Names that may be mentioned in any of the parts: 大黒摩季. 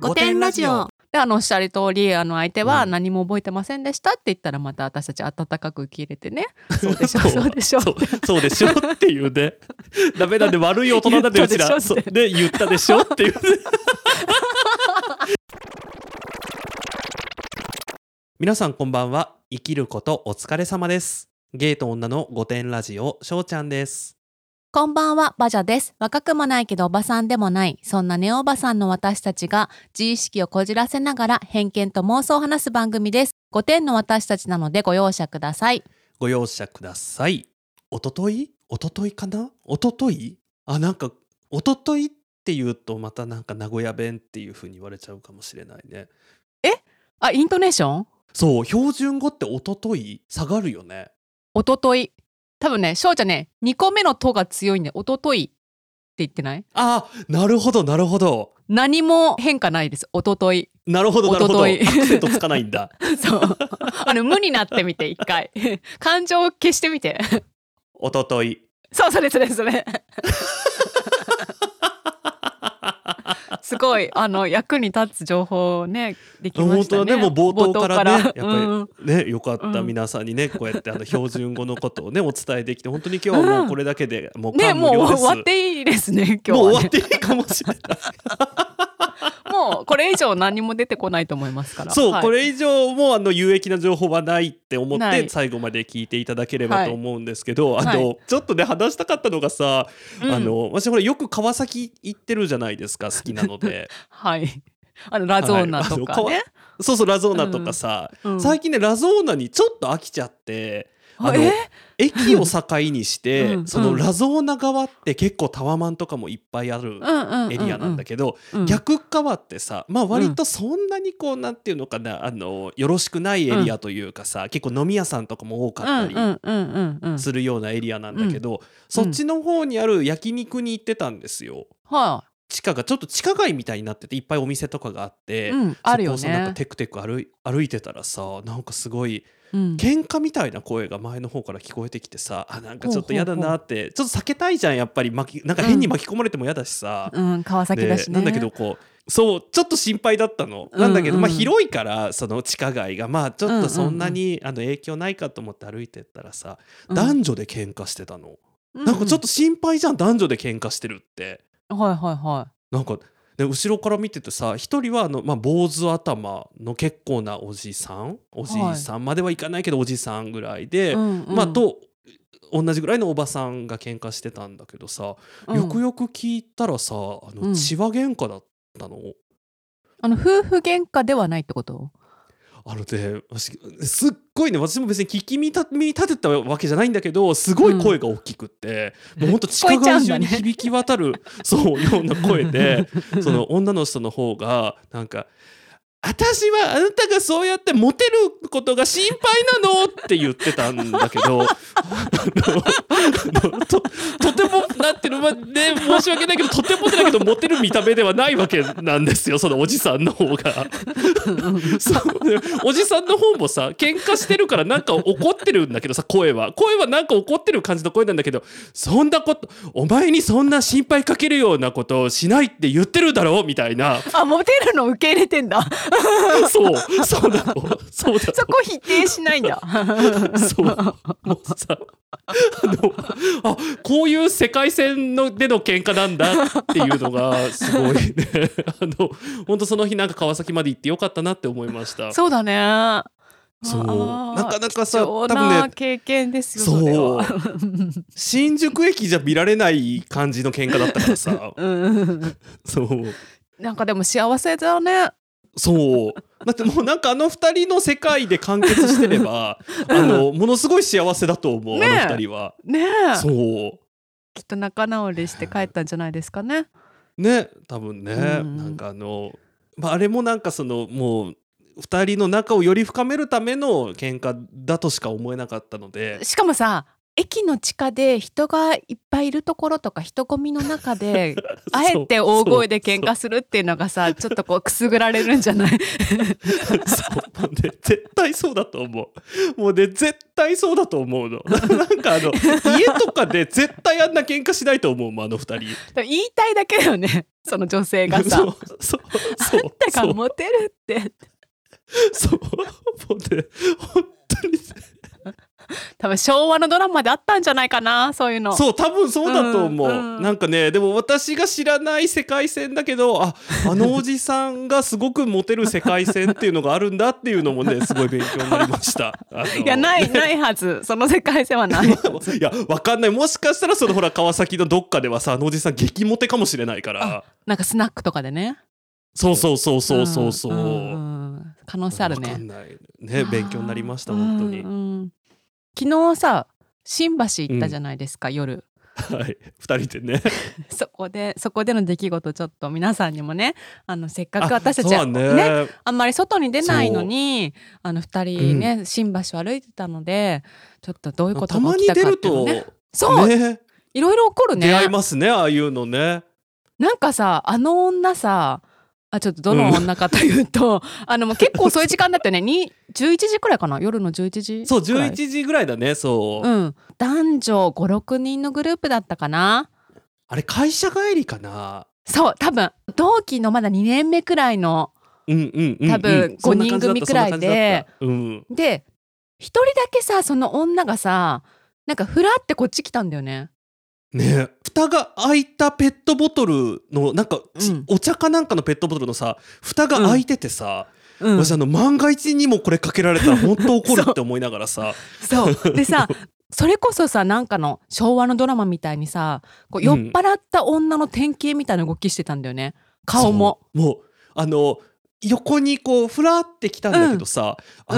5点ラジオで、二人とリエアの相手は何も覚えてませんでしたって言ったら、また私たち温かく受け入れてね、そうでしょそうでしょそうでしょっていうね、ダメなんで悪い大人だねうちらで言ったでしょっていうね皆さんこんばんは。生きることお疲れ様です。ゲイと女の5点ラジオ、しょうちゃんです。こんばんは、バジャです。若くもないけどおばさんでもない、そんなネオおばさんの私たちが自意識をこじらせながら偏見と妄想を話す番組です。5点の私たちなのでご容赦ください。ご容赦ください。おとといかな、おととい、あ、なんかおとといって言うとまたなんか名古屋弁っていう風に言われちゃうかもしれないね。え、あ、イントネーション、そう、標準語っておととい下がるよね。おととい、多分ね、翔ちゃんね、2個目のとが強いんで、おとといって言ってない？ああ、なるほど、なるほど。何も変化ないです、おととい。なるほど、なるほど。アクセントつかないんだ。そう。無になってみて、一回。感情を消してみて。おととい。そう、それ、それ、それ。すごい役に立つ情報をねできましたね。本当ね、もう冒頭からね、やっぱりね、よかった、皆さんにねこうやって標準語のことをねお伝えできて、本当に今日はもうこれだけでもう感無量です。ね、もう終わっていいですね今日はね。もう終わっていいかもしれない。もうこれ以上何も出てこないと思いますから。そう、はい、これ以上も有益な情報はないって思って最後まで聞いていただければと思うんですけど、はい、ちょっとね話したかったのがさ、はい、私ほらよく川崎行ってるじゃないですか、好きなので。はい。ラゾーナとかね。そうそう、ラゾーナとかさ、うん、最近ねラゾーナにちょっと飽きちゃって。駅を境にしてうん、うん、そのラゾーナ側って結構タワマンとかもいっぱいあるエリアなんだけど、逆側ってさ、まあ割とそんなにこうなんていうのかな、よろしくないエリアというかさ、結構飲み屋さんとかも多かったりするようなエリアなんだけど、そっちの方にある焼肉に行ってたんですよ。はい。地下がちょっと地下街みたいになってて、いっぱいお店とかがあって、あるよね。そこをなんかテクテク歩いてたらさ、なんかすごい喧嘩みたいな声が前の方から聞こえてきてさ、あ、なんかちょっとやだなって、ちょっと避けたいじゃん、やっぱりなんか変に巻き込まれてもやだしさ、川崎だしね。なんだけどこう、そうちょっと心配だったの、なんだけど、まあ、広いからその地下街が、まあ、ちょっとそんなに影響ないかと思って歩いてったらさ、男女で喧嘩してたの、なんかちょっと心配じゃん、男女で喧嘩してるって。はいはいはい。なんかで後ろから見ててさ、一人は坊主頭の結構なおじいさんまではいかないけどおじさんぐらいで、まあと同じぐらいのおばさんが喧嘩してたんだけどさ、よくよく聞いたらさ、血は喧嘩だったの。夫婦喧嘩ではないってこと？ですっごいね、私も別に聞き立てたわけじゃないんだけど、すごい声が大きくって、もうほんと地下街中に響き渡る、そうような声でその女の人の方がなんか、私はあなたがそうやってモテることが心配なのって言ってたんだけどとてもなんていうの、ね、申し訳ないけどとてもだけどモテる見た目ではないわけなんですよ、そのおじさんの方がおじさんの方もさ、喧嘩してるからなんか怒ってるんだけどさ、声はなんか怒ってる感じの声なんだけど、そんなことお前にそんな心配かけるようなことをしないって言ってるだろうみたいな。あ、モテるの受け入れてんだそう、そうだろう、そうだろう、そこ否定しないんだそう、もうさ、あ、こういう世界線での喧嘩なんだっていうのがすごいね本当その日なんか川崎まで行ってよかったなって思いました。そうだね。そう、なかなかさ、多分ね、経験ですよ。そう新宿駅じゃ見られない感じの喧嘩だったからさそうなんかでも幸せだね。そうだって、もうなんか2人の世界で完結してればものすごい幸せだと思う、ね、2人はね。え、そう、きっと仲直りして帰ったんじゃないですかね。ね、多分ね、なんかまあ、あれもなんかそのもう2人の仲をより深めるための喧嘩だとしか思えなかったので。しかもさ、駅の地下で人がいっぱいいるところとか人混みの中であえて大声で喧嘩するっていうのがさ、ちょっとこうくすぐられるんじゃない？そうもうね、絶対そうだと思う。もうね、絶対そうだと思うの。なんか家とかで絶対あんな喧嘩しないと思うもん、あの二人。言いたいだけだよね、その女性がさ。そうあんたがモテるって。そうもうね、本当にね。多分昭和のドラマであったんじゃないかな、そういうの。そう、多分そうだと思う、なんかね、でも私が知らない世界線だけど、あのおじさんがすごくモテる世界線っていうのがあるんだっていうのもね、すごい勉強になりました。いや、ない、ね、ないはず、その世界線はないはず。いや、わかんない、もしかしたらそのほら川崎のどっかではさ、あのおじさん激モテかもしれないから、なんかスナックとかでね。そう、可能性あるね。わかんないね、勉強になりました、本当に。昨日さ、新橋行ったじゃないですか、夜。はい、2人でね。そこでの出来事、ちょっと皆さんにもね、せっかく私たちはね、あんまり外に出ないのに、2人ね、新橋を歩いてたので、ちょっとどういうことが起きたかっていうのね。そう、いろいろ起こるね。出会いますね、ああいうのね。なんかさ、あの女さ、ちょっとどの女かというと、もう結構遅い時間だったよね。11時くらいかな、夜の11時。そう、11時ぐらいだね。そう、男女 5,6 人のグループだったかな。あれ会社帰りかな。そう、多分同期のまだ2年目くらいの、多分5人組くらいで、で1人だけさ、その女がさ、なんかふらってこっち来たんだよね。ね、蓋が開いたペットボトルのなんか、お茶かなんかのペットボトルのさ、蓋が開いててさ、私万が一にもこれかけられたら本当怒るって思いながらさ。そうでさ、それこそさ、なんかの昭和のドラマみたいにさ、こう酔っ払った女の典型みたいな動きしてたんだよね。顔ももう横にこうふらってきたんだけどさ、わ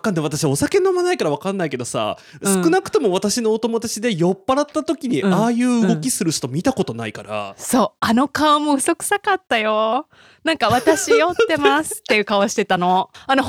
かんない、私お酒飲まないからわかんないけどさ、少なくとも私のお友達で酔っ払った時にああいう動きする人見たことないから、そう、あの顔も嘘くさかったよ。なんか私酔ってますっていう顔してたの。本当に酔っ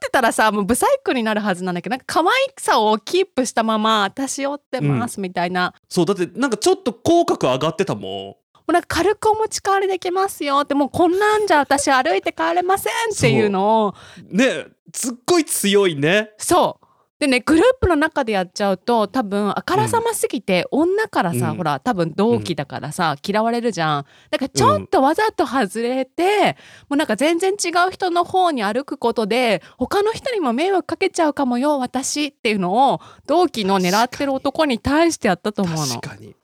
てたらさ、もうブサイクになるはずなんだけど、なんか可愛さをキープしたまま私酔ってますみたいな、そう、だってなんかちょっと口角上がってたもん。もうなんか軽くお持ち帰りできますよって、もうこんなんじゃ私歩いて帰れませんっていうのをね、すっごい強いね。そうでね、グループの中でやっちゃうと、多分あからさますぎて、女からさ、ほら多分同期だからさ、嫌われるじゃん。だからちょっとわざと外れて、もうなんか全然違う人の方に歩くことで、他の人にも迷惑かけちゃうかもよ私っていうのを、同期の狙ってる男に対してやったと思うの。確かに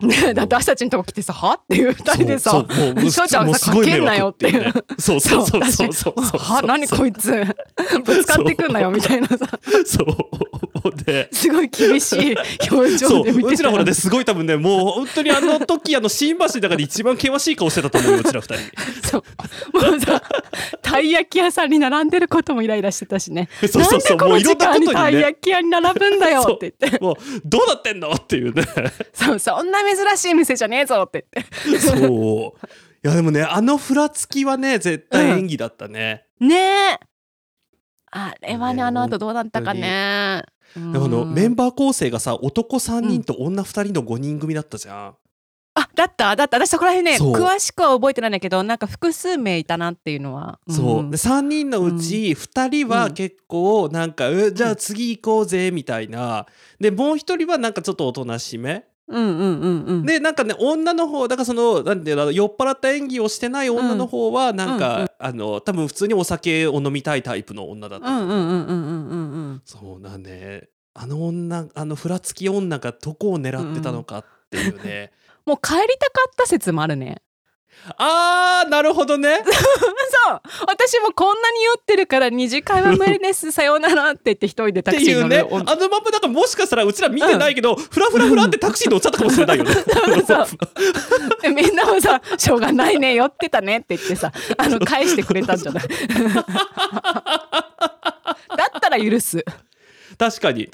ね、だって私たちのとこ来てさ、はっていう2人でさ、翔ちゃんさ、かけんなよっていう。そう、は、何こいつぶつかってくんなよみたいなさ。そうですごい厳しい表情で見てた。うちらほらね、すごい多分ね、もう本当にあの時、新橋の中で一番険しい顔してたと思う、うちら2人。そう、もうさ、たい焼き屋さんに並んでることもイライラしてたしね。なんでこの時間にたい焼き屋に並ぶんだよって言って、もうどうなってんのっていうね。そう、そんな珍しい店じゃねえぞって言って。そう、いやでもね、あのふらつきはね、絶対演技だったね。ねえ、あれはね、あの後どうだったかね。メンバー構成がさ、男3人と女2人の5人組だったじゃん。だった。私そこら辺ね、詳しくは覚えてないんだけど、なんか複数名いたなっていうのは。そうで、3人のうち2人は結構なんか、じゃあ次行こうぜみたいな。でもう1人はなんかちょっとおとなしめで、なんかね、女の方だから、そのなんていうの、酔っ払った演技をしてない女の方はなんか、多分普通にお酒を飲みたいタイプの女だった。そうだね、あのふらつき女がどこを狙ってたのかっていうね。もう帰りたかった説もあるね。あー、なるほどね。そう、私もこんなに酔ってるから二次会は無理ですさようならって言って一人でタクシー乗るっていうね。あのマップだから、もしかしたらうちら見てないけど、フラフラってタクシー乗っちゃったかもしれないよね。そうみんなもさ、しょうがないね、酔ってたねって言ってさ、返してくれたんじゃない？だったら許す。確かに。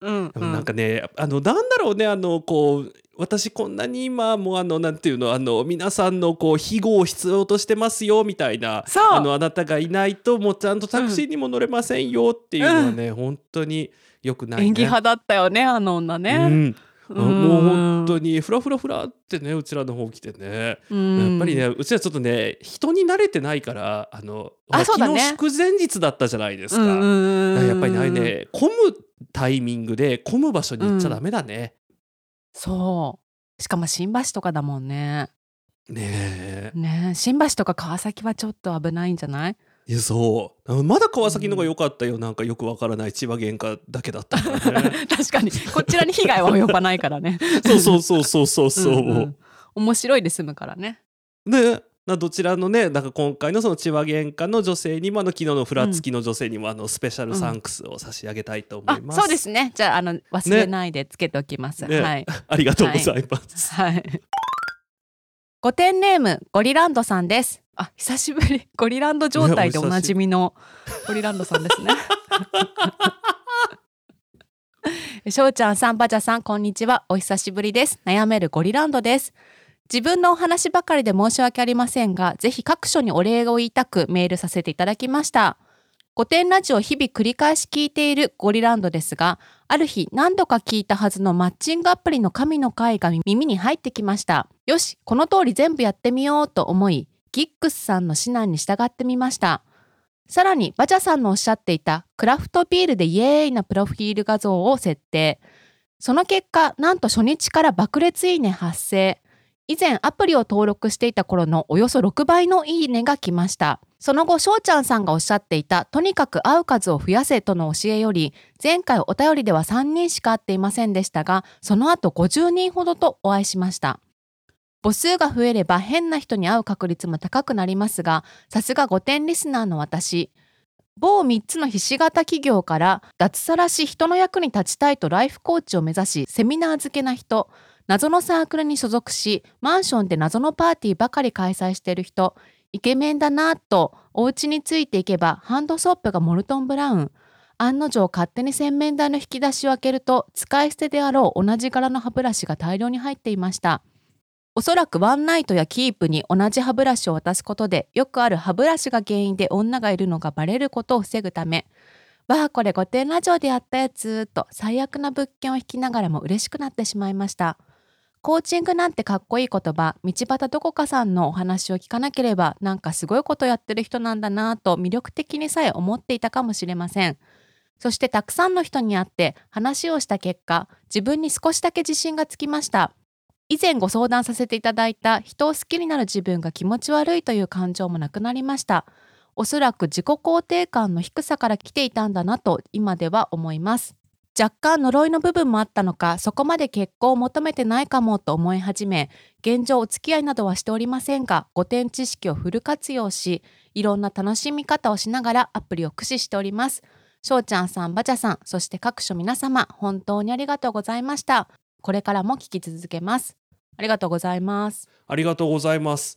なんかね、なんだろうね、こう、私こんなに今もなんていうの、皆さんのこう庇護を必要としてますよみたいな、あなたがいないともうちゃんとタクシーにも乗れませんよっていうのはね、本当によくないね。演技派だったよねあの女ね、うんもう本当にフラフラフラってねうちらの方来てね、うん、やっぱりねうちらちょっとね人に慣れてないから昨日祝前日だったじゃないですか、うん、だからやっぱりね混むタイミングで混む場所に行っちゃダメだね、うん、そうしかも新橋とかだもんねねえ新橋とか川崎はちょっと危ないんじゃない？いやそうまだ川崎の方が良かったよ、うん、なんかよくわからない千葉原価だけだったからね確かにこちらに被害は及ばないからねそううん、うん、面白いで済むからねねどちらのねなんか今回のその千葉原価の女性にも昨日のふらつきの女性にもスペシャルサンクスを差し上げたいと思います、うん、そうですねじゃあ忘れないでつけておきます、ねはい、ありがとうございますはいごてんネームゴリランドさんです。あ、久しぶりゴリランド状態でおなじみのゴリランドさんですね。しょうちゃんさんばじゃさんこんにちはお久しぶりです。悩めるゴリランドです。自分のお話ばかりで申し訳ありませんがぜひ各所にお礼を言いたくメールさせていただきました。ごてんラジオを日々繰り返し聞いているゴリランドですがある日何度か聞いたはずのマッチングアプリの神の会が耳に入ってきました。よしこの通り全部やってみようと思いギックスさんの指南に従ってみました。さらにバジャさんのおっしゃっていたクラフトビールでイエーイなプロフィール画像を設定。その結果なんと初日から爆裂いいね発生。以前アプリを登録していた頃のおよそ6倍のいいねが来ました。その後しょうちゃんさんがおっしゃっていたとにかく会う数を増やせとの教えより前回お便りでは3人しか会っていませんでしたがその後50人ほどとお会いしました。母数が増えれば変な人に会う確率も高くなりますがさすが5点リスナーの私某3つのひし形企業から脱サラし人の役に立ちたいとライフコーチを目指しセミナー付けな人謎のサークルに所属しマンションで謎のパーティーばかり開催している人イケメンだなぁとお家についていけばハンドソープがモルトンブラウン案の定勝手に洗面台の引き出しを開けると使い捨てであろう同じ柄の歯ブラシが大量に入っていました。おそらくワンナイトやキープに同じ歯ブラシを渡すことでよくある歯ブラシが原因で女がいるのがバレることを防ぐためわあこれ御殿ラジオでやったやつと最悪な物件を引きながらも嬉しくなってしまいました。コーチングなんてかっこいい言葉、道端どこかさんのお話を聞かなければなんかすごいことやってる人なんだなと魅力的にさえ思っていたかもしれません。そしてたくさんの人に会って話をした結果、自分に少しだけ自信がつきました。以前ご相談させていただいた人を好きになる自分が気持ち悪いという感情もなくなりました。おそらく自己肯定感の低さから来ていたんだなと今では思います。若干呪いの部分もあったのかそこまで結婚を求めてないかもと思い始め現状お付き合いなどはしておりませんが5点知識をフル活用しいろんな楽しみ方をしながらアプリを駆使しております。しょうちゃんさんばちゃさんそして各所皆様本当にありがとうございました。これからも聞き続けます。ありがとうございます。ありがとうございます。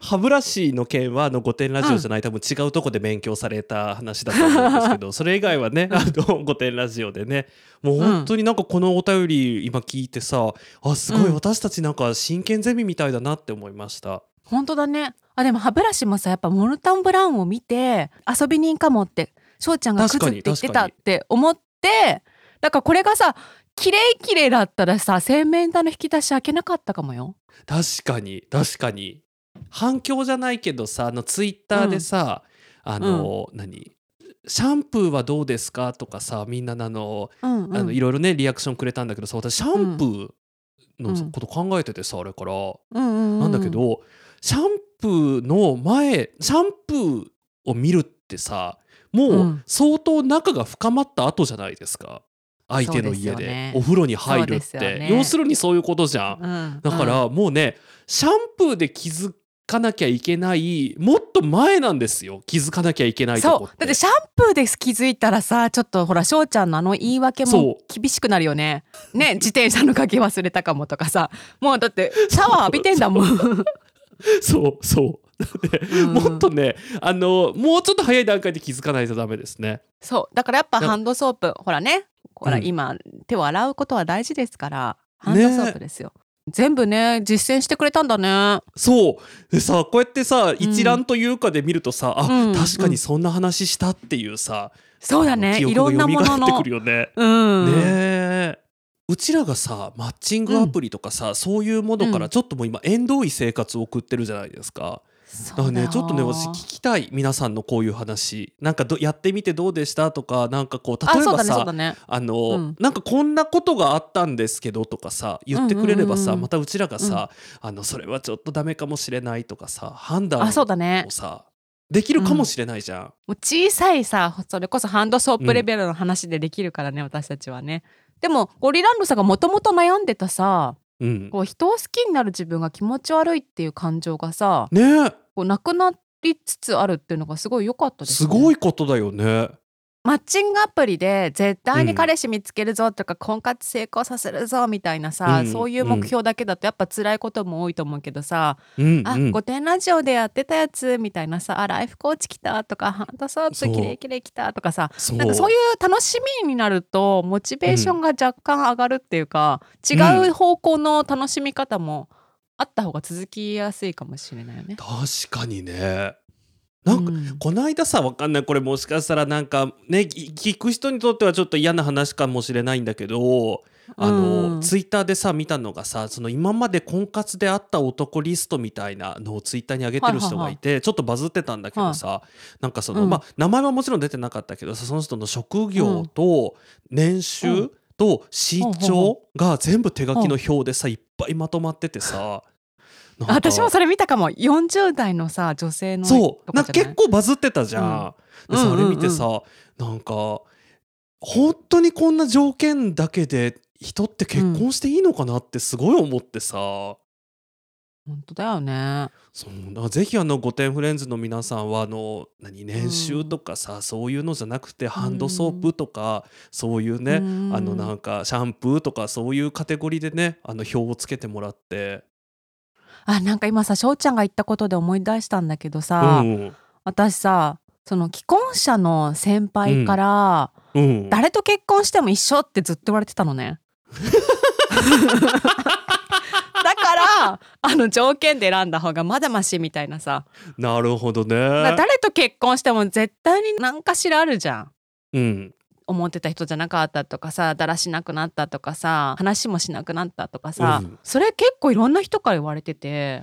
歯ブラシの件は御殿ラジオじゃない、うん、多分違うとこで勉強された話だと思うんですけどそれ以外はね御殿ラジオでねもう本当になんかこのお便り今聞いてさあすごい私たちなんか真剣ゼミみたいだなって思いました、うん、本当だね。あでも歯ブラシもさやっぱモルトンブラウンを見て遊び人かもってしょうちゃんがクズって言ってたって思ってだからこれがさキレイキレイだったらさ洗面台の引き出し開けなかったかもよ。確かに反響じゃないけどさツイッターでさ、うん、何シャンプーはどうですかとかさみんないろいろねリアクションくれたんだけどさ私シャンプーのこと考えててさ、うん、あれから、なんだけどシャンプーの前シャンプーを見るってさもう相当仲が深まった後じゃないですか相手の家で、ね、お風呂に入るって、ね、要するにそういうことじゃん、うん、だからもうねシャンプーで気づかなきゃいけないもっと前なんですよ気づかなきゃいけないとこって。そうだってシャンプーで気づいたらさちょっとほらしょうちゃんの言い訳も厳しくなるよね。ね自転車の鍵忘れたかもとかさもうだってシャワー浴びてんだもんそうもっとねもうちょっと早い段階で気づかないとダメですね。そうだからやっぱハンドソープほらねほら今、手を洗うことは大事ですからハンドソープですよ、ね全部ね実践してくれたんだね。そうでさこうやってさ一覧というかで見るとさ、うん、あ確かにそんな話したっていうさ、そうだね、いろんなものの記憶が蘇ってくるよね。うん、ねえ、うちらがさマッチングアプリとかさ、うん、そういうものからちょっともう今縁遠い生活を送ってるじゃないですか。だからね、ちょっとね私聞きたい、皆さんのこういう話なんかやってみてどうでしたとか、なんかこう例えばさ、なんかこんなことがあったんですけどとかさ言ってくれればさ、うんうんうん、またうちらがさ、うん、それはちょっとダメかもしれないとかさ判断をさ、ね、できるかもしれないじゃん、うん、もう小さいさそれこそハンドソープレベルの話でできるからね、うん、私たちはね。でもゴリランドさんがもともと悩んでたさ、うん、こう人を好きになる自分が気持ち悪いっていう感情がさ、ね、こうなくなりつつあるっていうのがすごい良かったですね。すごいことだよね。マッチングアプリで絶対に彼氏見つけるぞとか、うん、婚活成功させるぞみたいなさ、うん、そういう目標だけだとやっぱ辛いことも多いと思うけどさ、うん、あ、御殿ラジオでやってたやつみたいなさ、あ、ライフコーチ来たとかハンドソープキレイキレイ来たとかさ、なんかそういう楽しみになるとモチベーションが若干上がるっていうか、うん、違う方向の楽しみ方もあった方が続きやすいかもしれないよね。確かにね。なんかこの間さ、わかんない、これもしかしたらなんかね聞く人にとってはちょっと嫌な話かもしれないんだけど、ツイッターでさ見たのがさ、その今まで婚活で会った男リストみたいなのをツイッターに上げてる人がいて、はいはいはい、ちょっとバズってたんだけどさ、はい、なんかその、まあ、名前はもちろん出てなかったけどさ、その人の職業と年収、と身長が全部手書きの表でさ、いっぱいまとまっててさ、私もそれ見たかも。40代のさ女性のそうなんか結構バズってたじゃん、うん、でそれ見てさ、なんか本当にこんな条件だけで人って結婚していいのかなってすごい思ってさ、本当だよね。そう、ぜひ御殿フレンズの皆さんは年収とかさ、そういうのじゃなくてハンドソープとか、そういうね、なんかシャンプーとかそういうカテゴリーでね、表をつけてもらって、あ、なんか今さしょうちゃんが言ったことで思い出したんだけどさ、私さその既婚者の先輩から、誰と結婚しても一緒ってずっと言われてたのねだから条件で選んだ方がまだマシみたいなさ。なるほどね。誰と結婚しても絶対に何かしらあるじゃん、思ってた人じゃなかったとかさ、だらしなくなったとかさ、話もしなくなったとかさ、それ結構いろんな人から言われてて。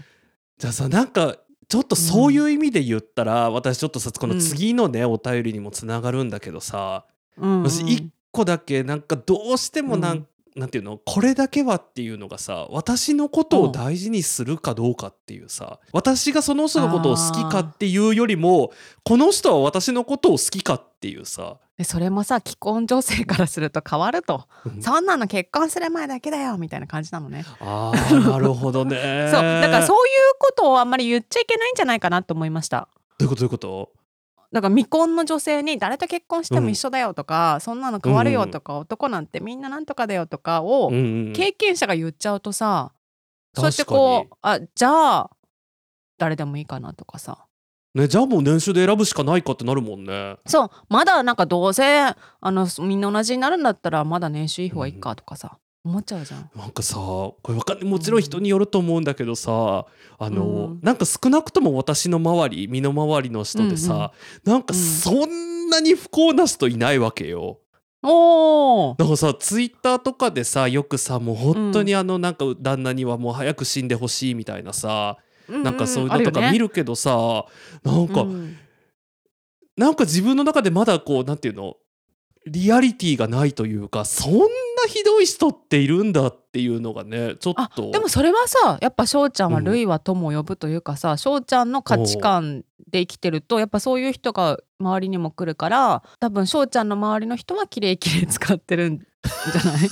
じゃあさ、なんかちょっとそういう意味で言ったら、私ちょっとさこの次のね、お便りにもつながるんだけどさ、私一個だけなんかどうしてもなんていうの、これだけはっていうのがさ、私のことを大事にするかどうかっていうさ、私がその人のことを好きかっていうよりも、この人は私のことを好きかっていうさ。それもさ既婚女性からすると変わるとそんなの結婚する前だけだよみたいな感じなのね。ああ、なるほどねそう、だからそういうことをあんまり言っちゃいけないんじゃないかなと思いました。どういうこと、どういうこと。だから未婚の女性に誰と結婚しても一緒だよとか、そんなの変わるよとか、男なんてみんななんとかだよとかを経験者が言っちゃうとさ、そうやってこう、あ、じゃあ誰でもいいかなとかさ、ね、じゃあもう年収で選ぶしかないかってなるもんね。そう、まだなんかどうせみんな同じになるんだったらまだ年収いい方がいいかとかさ、思っちゃうじゃん。なんかさ、これもちろん人によると思うんだけどさ、なんか少なくとも私の周り、身の回りの人でさ、なんかそんなに不幸な人いないわけよ。だからさ、ツイッターとかでさ、よくさ、もう本当になんか旦那にはもう早く死んでほしいみたいなさ、なんかそういうのとか見るけどさ、なんか自分の中でまだこう、なんていうの、リアリティがないというか、そんなひどい人っているんだっていうのがね、ちょっと。あ、でもそれはさ、やっぱ翔ちゃんは類は友を呼ぶというかさ、翔ちゃんの価値観で生きてるとやっぱそういう人が周りにも来るから、多分翔ちゃんの周りの人はキレイキレイ使ってるんじゃない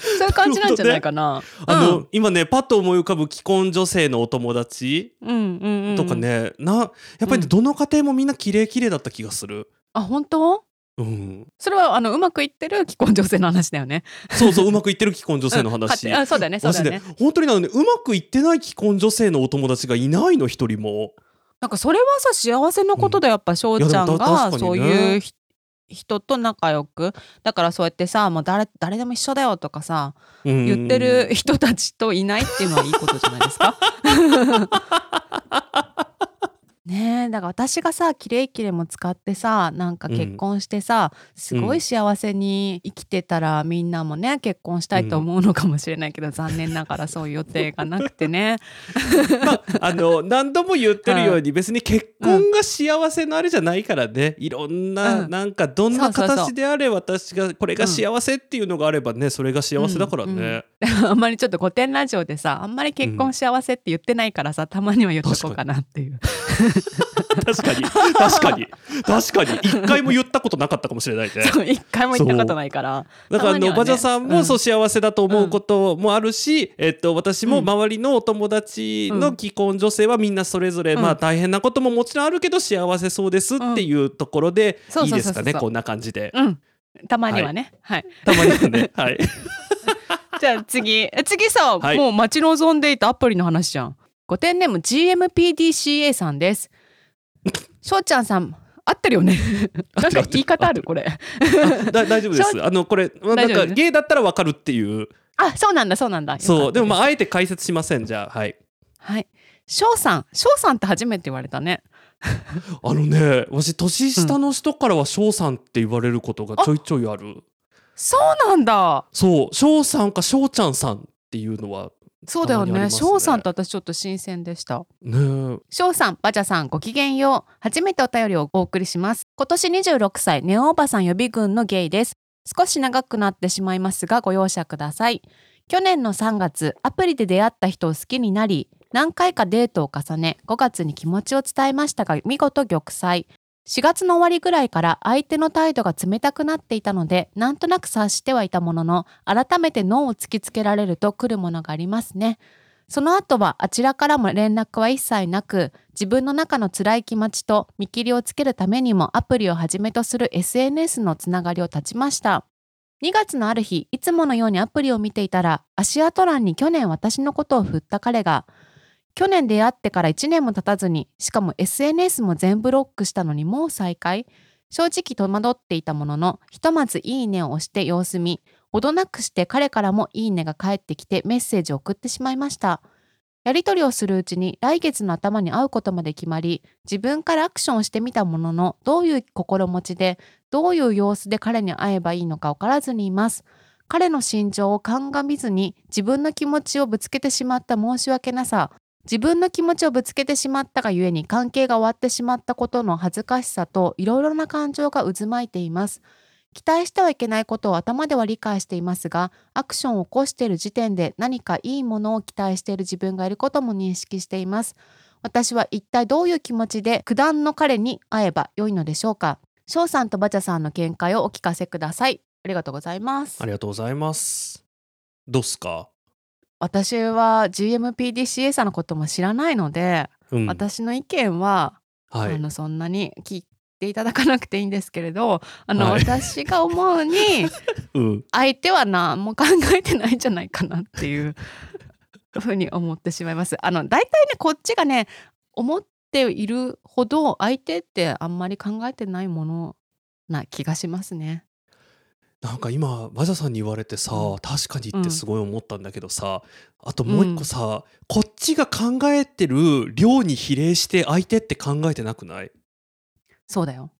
そういう感じなんじゃないかな。今ねパッと思い浮かぶ既婚女性のお友達、とかね、やっぱり、どの家庭もみんなキレイキレイだった気がする。あ、本当？それはうまくいってる既婚女性の話だよね。そうそう、うまくいってる既婚女性の話、あ、そうだね、そうだね。本当にうまくいってない既婚女性のお友達がいないの、一人も。なんかそれはさ幸せのことだよ、やっぱ翔ちゃんが、そういう人と仲良く、だからそうやってさ、もう誰でも一緒だよとかさ言ってる人たちといないっていうのはいいことじゃないですかねえ、だから私がさ、キレイキレも使ってさ、なんかう結ん、婚してさ、すうごいん、幸せに生きてたら、みんなもね、結婚したういとん。思うのかもしれないけど、残念ながらそういう予定がなくてね。何度も言ってるようはに、別に結い、うん、婚が幸せのあれじゃないからね。いろんうな、ん、どんそなうそうそ形であれ、私がこれう、が幸せっていうのがあればね、それが幸せだからね。あんまりちょっと古典ラジオでさ、あんまりう結婚ん、幸せって言ってないからさ、たまには言っと確こうかかに。なっていう。確かに、確かに、確かに、一回も言ったことなかったかもしれないね。そう、一回も言ったことそないから、う。だたからまには馬女ね。さんもそう幸せだとう思うん、こともあるし、私うもん、周りのお友達うのん、既婚女性はみんなそれぞれ、うまあん、大変なことももちろんあるけど幸せそうですっうてん。いうところでそういいそうでそうすかそうね、そこんな感じで。う。たまはにはい。ね。たまにはね。はい。じゃあ次。次さ、はい。もう待ち望んでいたアプリの話じゃん。ごてんネーム GMPDCA さんです。しょうちゃんさん、合ってるよね。合っなんてかる合って言いる合方っあてるる、これ。大丈夫しでょう、す。これ、大丈夫ね。ゲイだったらわかるっていう。あ、そうなんだ、そうなんだ。よかそう。っでたも、でまあ、あす。えて解説しません。じゃあ、はい。はい。しょうさんって初めて言われたね。私、年う下ん。の人からは翔さんって言われることがちょいあ、ちょいある。そうなんだ。そう、翔さんか翔ちゃんさんっていうのはそうただまよにありね。しまょすうさんね。と私ちょっと新鮮でした。ねえ。翔さん、バジャさん、ごきげんよう。初めてお便りをお送りします。今年26歳、ネオおばさん予備軍のゲイです。少し長くなってしまいますが、ご容赦ください。去年の3月、アプリで出会った人を好きになり、何回かデートを重ね、5月に気持ちを伝えましたが、見事玉砕。4月の終わりぐらいから相手の態度が冷たくなっていたので、なんとなく察してはいたものの、改めてノーを突きつけられると来るものがありますね。その後はあちらからも連絡は一切なく、自分の中の辛い気持ちと見切りをつけるためにもアプリをはじめとする SNS のつながりを断ちました。2月のある日、いつものようにアプリを見ていたら、足跡欄に去年私のことを振った彼が、去年出会ってから1年も経たずに、しかも SNS も全ブロックしたのにもう再会。正直戸惑っていたものの、ひとまずいいねを押して様子見、おどなくして彼からもいいねが返ってきてメッセージを送ってしまいました。やり取りをするうちに来月の頭に会うことまで決まり、自分からアクションをしてみたものの、どういう心持ちで、どういう様子で彼に会えばいいのか分からずにいます。彼の心情を鑑みずに自分の気持ちをぶつけてしまった申し訳なさ、自分の気持ちをぶつけてしまったがゆえに関係が終わってしまったことの恥ずかしさと、いろいろな感情が渦巻いています。期待してはいけないことを頭では理解していますが、アクションを起こしている時点で何かいいものを期待している自分がいることも認識しています。私は一体どういう気持ちで九段の彼に会えば良いのでしょうか。翔さんとバチャさんの見解をお聞かせください。ありがとうございまあす。りがとうございます。どうっすか。私は GMPDCA さんのことも知らないので、うん。私の意見ははい。そんなに聞いていただかなくていいんですけれど、はい。私が思うに、 うん。相手は何も考えてないんじゃないかなっていうふうに思ってしまいます。大体ね、こっちがね思っているほど相手ってあんまり考えてないものな気がしますね。今マジャさんに言われてさ、うん、確かにっうてすん、ごい思ったんだけどさ、あとうもう一個ん、さ、こっちが考えてる量に比例して相手って考えてなくない？そうだよ、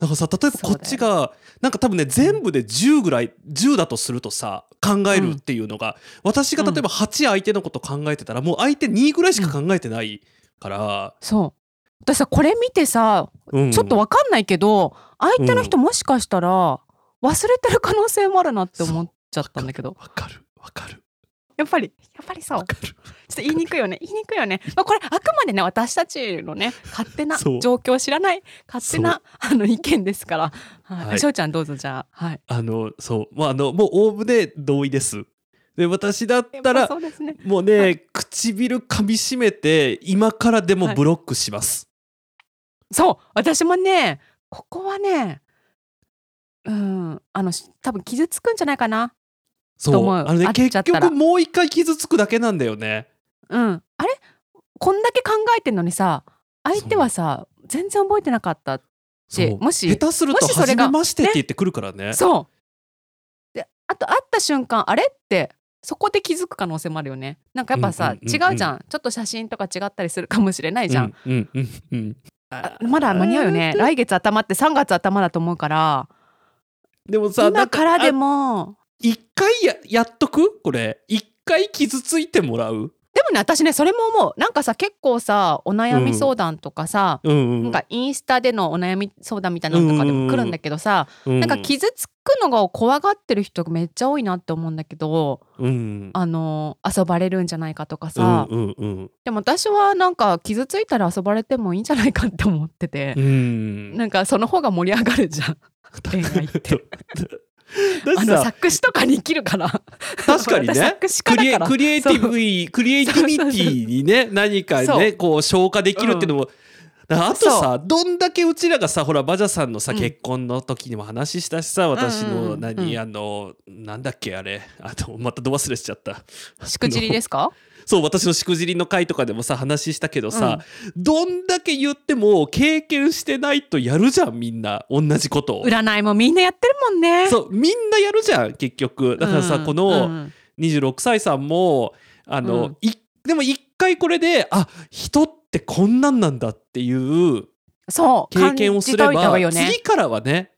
さ、例えばこそうっだちよ。が多分ね、う全ん、部で10ぐらい、10だとするとさ、考えうるっん、ていうのが、私がう例えん、ば8相手のこと考えてたら、もう相手2ぐらいしうかん。考えてないから。そう。私さ、これ見てさ、うちょっとんわかんないけど、相う手の人んもしかしたら忘れてる可能性もあるなってそう、思っちゃわったかんだるけど。わかるわかるやっぱりわそう。かるちょっとわ言いかにる。くいよね。言いにくいよね。まあ、これあくまでね、私たちのね、勝手なそう状況を知らない、勝手そうな意見ですから。はい。はい。翔ちゃんどうぞ、じゃあ。はい。そう、もうおおむね同意です。で、私だっやったぱらそうですね。もうはい。ね、唇噛みしめて、今からでもはい。ブロックします。そう。私もね、ここはね、多分傷つくんじゃないかなとそう、思う。会っち結ゃった局ら。もう一回傷つくだけなんだよね。あれ、こんだけ考えてんのにさ、相手はそうさ、全然覚えてなかったって、そう、も下し手するもとしそ初れめがましてっね、て言ってくるからね。そうで、あと会った瞬間、あれってそこで気づく可能性もあるよね。なんかやっぱさ、うんうんうんうん、違うじゃん。ちょっと写真とか違ったりするかもしれないじゃん、うんうんうんうん、まだ間に合うよね。来月頭って3月頭だと思うから。でもさ、今からでも一回 やっとくこれ一回傷ついてもらう。でもね、私ねそれも思う。なんかさ、結構さお悩み相談とかさ、うん、なんかインスタでのお悩み相談みたいなのとかでも来るんだけどさ、うん、なんか傷つくのが怖がってる人めっちゃ多いなって思うんだけど、うん、遊ばれるんじゃないかとかさ、うんうんうん、でも私はなんか傷ついたら遊ばれてもいいんじゃないかって思ってて、うん、なんかその方が盛り上がるじゃん恋愛って作詞とかに生きるから。確かにねクリエイティビティにね何かねこう消化できるっていうのも、うん、あとさどんだけうちらがさほらバジャさんのさ、うん、結婚の時にも話したしさ私の何、うんうん、なんだっけあれまたど忘れしちゃったしくじりですか。そう私のしくじりの回とかでもさ話したけどさ、うん、どんだけ言っても経験してないとやるじゃんみんな同じことを。占いもみんなやってるもんね。そうみんなやるじゃん結局。だからさ、うん、この26歳さんもうん、でも一回これであ人ってこんなんなんだっていう経験をすれば、ね、次からはね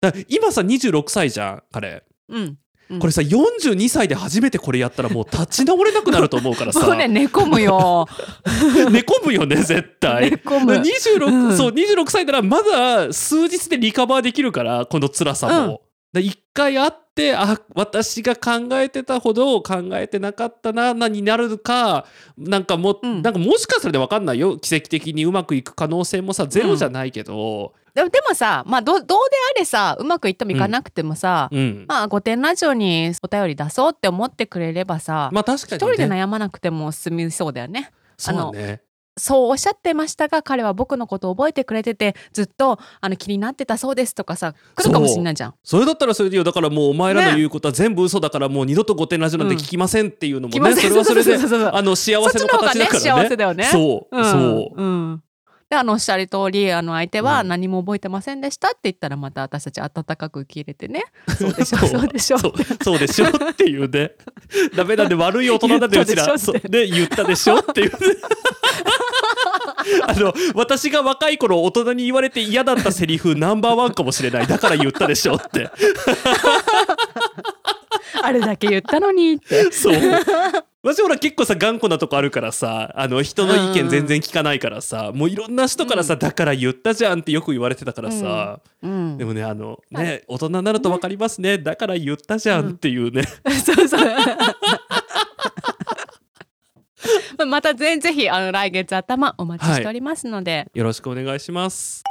だから今さ26歳じゃん彼、うんうん、これさ42歳で初めてこれやったらもう立ち直れなくなると思うからさもうね寝込むよ寝込むよね絶対寝込む。そう26歳ならまだ数日でリカバーできるからこの辛さも、うん、1回あってあ私が考えてたほど考えてなかったなになるかなんかも、うん、なんかもしかすると分かんないよ。奇跡的にうまくいく可能性もさゼロじゃないけど、うんでもさ、まあ、どうであれさうまくいってもいかなくてもさ、うんまあ、御殿ラジオにお便り出そうって思ってくれればさ、まあ確かにね、一人で悩まなくても済みそうだよね。そうねそうおっしゃってましたが彼は僕のことを覚えてくれててずっと気になってたそうですとかさ来るかもしれないじゃん。それだったらそれでよ。だからもうお前らの言うことは全部嘘だから、ね、もう二度と御殿ラジオなんて聞きませんっていうのもね、うん、それはそれで幸せの形だからね。そっちの方がね幸せだよね。そう、うん、そう、うんおっしゃる通り相手は何も覚えてませんでしたって言ったらまた私たち温かく受け入れてねそうでしょそうでしょそうでしょっていうねダメなんで悪い大人だねうちらで言ったでしょっていうね私が若い頃大人に言われて嫌だったセリフNo.1かもしれないだから言ったでしょってあれだけ言ったのにってそう私ほら結構さ頑固なとこあるからさ人の意見全然聞かないからさ、うん、もういろんな人からさ、うん、だから言ったじゃんってよく言われてたからさ、うんうん、でもねね大人になると分かりますね、だから言ったじゃんっていうね、うん、そうそうまたぜひ来月頭お待ちしておりますので、はい、よろしくお願いします。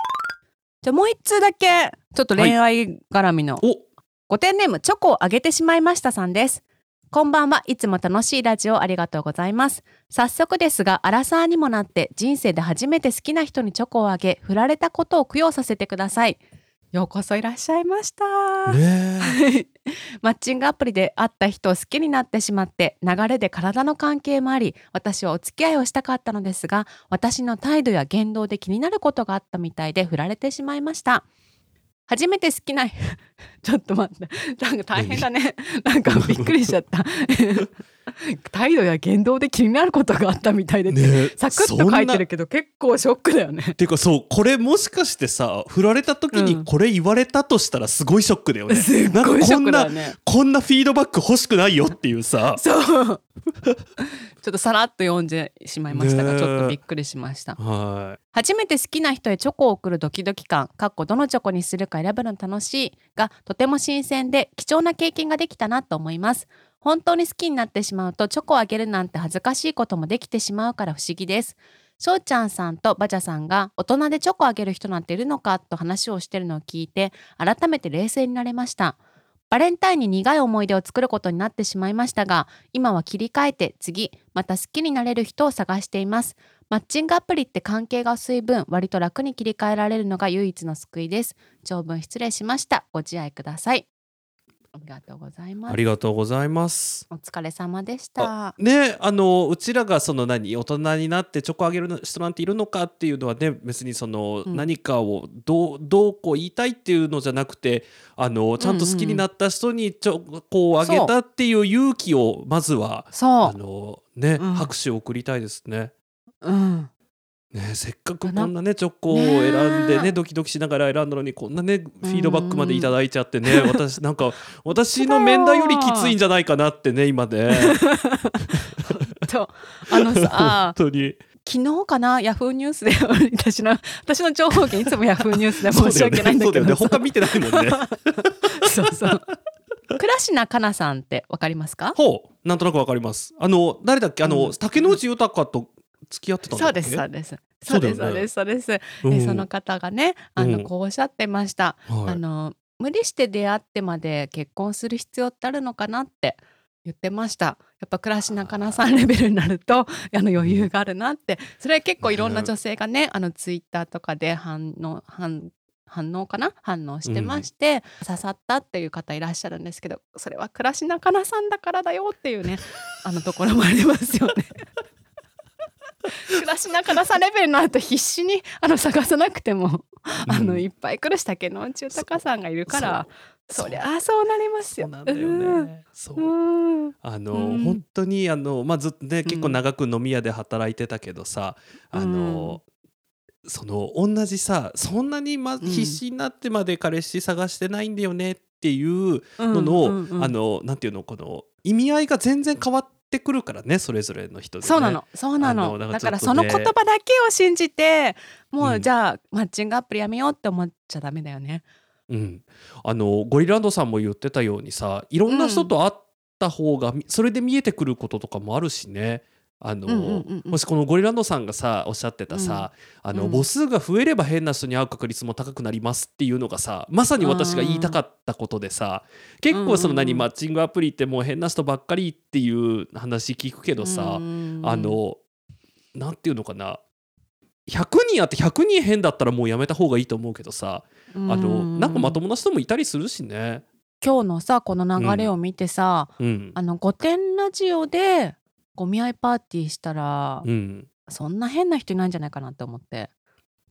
じゃあもう一通だけちょっと恋愛絡みの、はい、ごてんネームチョコをあげてしまいましたさんです。こんばんは。いつも楽しいラジオありがとうございます。早速ですがアラサーにもなって人生で初めて好きな人にチョコをあげ振られたことを供養させてください。ようこそいらっしゃいました、ね、マッチングアプリで会った人を好きになってしまって流れで体の関係もあり私はお付き合いをしたかったのですが私の態度や言動で気になることがあったみたいで振られてしまいました。初めて好きなちょっと待ってなんか大変だねなんかびっくりしちゃった態度や言動で気になることがあったみたいで、ね、サクッと書いてるけど結構ショックだよね。っていうかそうこれもしかしてさ振られた時にこれ言われたとしたらすごいショックだよね、うん、すごいショックだよね。こんなフィードバック欲しくないよっていうさそうちょっとさらっと読んでしまいましたが、ね、ちょっとびっくりしました。はい初めて好きな人へチョコを送るドキドキ感どのチョコにするか選ぶの楽しいがとても新鮮で貴重な経験ができたなと思います。本当に好きになってしまうとチョコをあげるなんて恥ずかしいこともできてしまうから不思議です。しょうちゃんさんとバジャさんが大人でチョコをあげる人なんているのかと話をしているのを聞いて改めて冷静になれました。バレンタインに苦い思い出を作ることになってしまいましたが今は切り替えて次また好きになれる人を探しています。マッチングアプリって関係が薄い分割と楽に切り替えられるのが唯一の救いです。長文失礼しました。ご自愛ください。ありがとうございます。ありがとうございます。お疲れ様でした。ね、うちらがその大人になってチョコあげる人なんているのかっていうのはね、別にその何かをどうこう言いたいっていうのじゃなくて、ちゃんと好きになった人にチョコをあげたっていう勇気をまずはね、拍手を送りたいですね。うん。ね、せっかくこんなねチョコを選んでねドキドキしながら選んだのにこんなねフィードバックまでいただいちゃってね、私の面談よりきついんじゃないかなってね今ね本当に昨日かなヤフーニュースで私の情報源いつもヤフーニュースで申し訳ないんだけど、そうだよね、他見てないもんねそうそう、倉科香奈さんってわかりますか？ほう、なんとなくわかります。誰だっけ、竹野内豊と付き合ってたんだっけ？そうです、その方がねこうおっしゃってました、はい、無理して出会ってまで結婚する必要ってあるのかなって言ってました。やっぱ倉科香奈さんレベルになると余裕があるなって。それは結構いろんな女性がねツイッターとかで反応してまして、刺さったっていう方いらっしゃるんですけど、それは倉科香奈さんだからだよっていうねところもありますよね倉科香奈さんレベルになると必死に探さなくても、いっぱい来るし竹野内豊さんがいるから、そりゃそうなりますよ。本当にずっとね結構長く飲み屋で働いてたけどさ、その同じさ、そんなに必死になってまで彼氏探してないんだよねっていうののなんていうの、この意味合いが全然変わってくるからね、それぞれの人で、ね、そうなの、だからその言葉だけを信じてもう、じゃあマッチングアプリやめようって思っちゃダメだよね。ゴリランドさんも言ってたようにさ、いろんな人と会った方が、それで見えてくることとかもあるしね。もしこのゴリランドさんがさおっしゃってたさ、母数が増えれば変な人に会う確率も高くなりますっていうのがさ、まさに私が言いたかったことでさ、結構そのマッチングアプリってもう変な人ばっかりっていう話聞くけどさ、なんていうのかな、100人あって100人変だったらもうやめた方がいいと思うけどさ、なんかまともな人もいたりするしね。今日のさこの流れを見てさ、御殿ラジオでゴミ合いパーティーしたら、そんな変な人いないんじゃないかなって思って。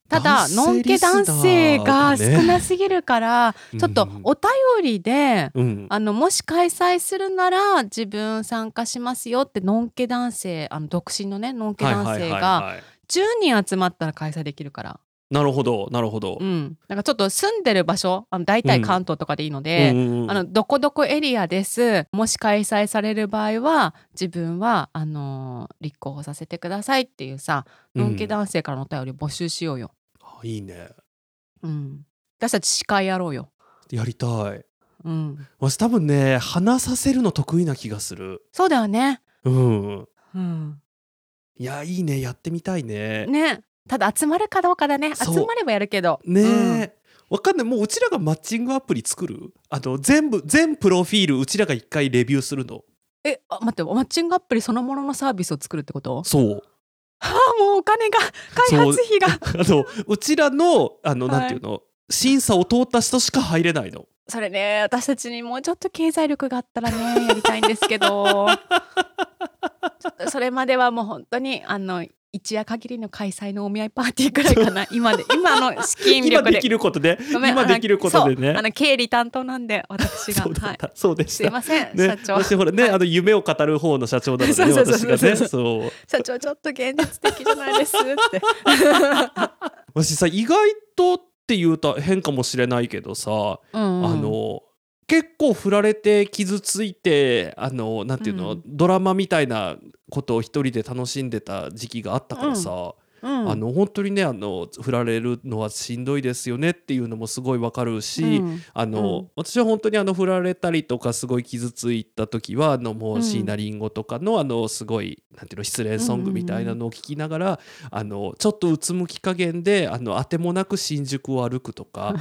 ただのんけ男性が少なすぎるから、ちょっとお便りで、もし開催するなら自分参加しますよってのんけ男性、独身のねのんけ男性が10人集まったら開催できるから。なるほどなるほど。なんかちょっと住んでる場所、大体関東とかでいいので、どこどこエリアです、もし開催される場合は自分は立候補させてくださいっていうさ、のんけ男性からのお便り募集しようよ。いいね。私たち司会やろうよ。やりたい。私多分ね話させるの得意な気がする。そうだよね。いやいいね、やってみたいね。ね。ただ集まるかどうかだね。集まればやるけどねえ、わかんない。もううちらがマッチングアプリ作る、全プロフィールうちらが一回レビューするの。待って、マッチングアプリそのもののサービスを作るってこと？そう。もうお金が、開発費がうちらのなんていうの、審査を通った人しか入れないの。それね、私たちにもうちょっと経済力があったらねやりたいんですけどちょっとそれまではもう本当に一夜限りの開催のお見合いパーティーくらいかな今の資金力で今できることでね。経理担当なんで私が。そうでした、すいません、社長。私ほらね夢を語る方の社長なのでね、私がね、社長ちょっと現実的じゃないですって私さ意外とっていうと変かもしれないけどさ、結構振られて傷ついてなんていうの、ドラマみたいなことを一人で楽しんでた時期があったからさ、本当にね振られるのはしんどいですよねっていうのもすごいわかるし、私は本当に振られたりとかすごい傷ついた時はもう椎名林檎とかのすごいなんていうの失恋ソングみたいなのを聴きながらちょっとうつむき加減であてもなく新宿を歩くとか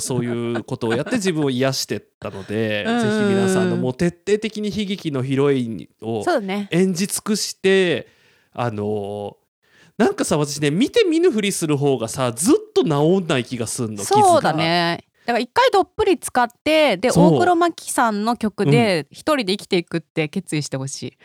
そういうことをやって自分を癒してったのでぜひ皆さんもう徹底的に悲劇のヒロインを演じ尽くしてなんかさ私ね見て見ぬふりする方がさずっと治んない気がすんの。そうだね。だから一回どっぷり使って、で大黒摩季さんの曲で一人で生きていくって決意してほしい、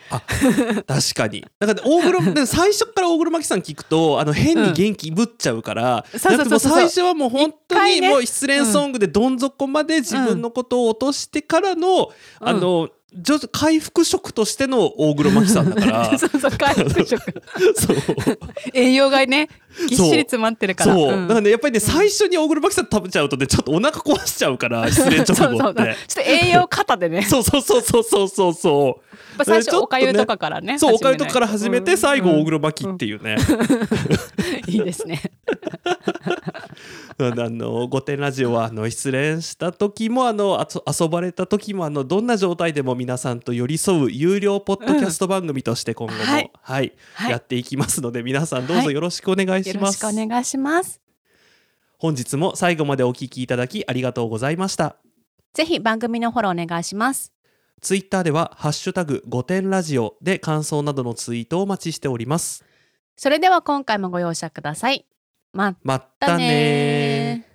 うん、あ確かになんか最初から大黒摩季さん聞くと変に元気ぶっちゃうから、うん、だってもう最初はもう本当にもう失恋ソングでどん底まで自分のことを落としてからの、うん、回復食としての大黒摩季さんだからそう回復食そう栄養がねぎっしり詰まってるから、そう、うん、だからねやっぱりね最初に大黒摩季さん食べちゃうとねちょっとお腹壊しちゃうから失恋直後ってそうちょっと栄養過多でねそうそうそうそうそうそう最初おかゆとかからねそうおかゆとかから始めて最後大黒摩季っていうね、うん、いいですね御殿ラジオは失恋した時も遊ばれた時もどんな状態でも皆さんと寄り添う有料ポッドキャスト番組として今後も、うんはいはいはい、やっていきますので皆さんどうぞよろしくお願いします、はい、よろしくお願いします。本日も最後までお聞きいただきありがとうございました。ぜひ番組のフォローお願いします。ツイッターではハッシュタグ御殿ラジオで感想などのツイートをお待ちしております。それでは今回もご容赦ください。まったねー。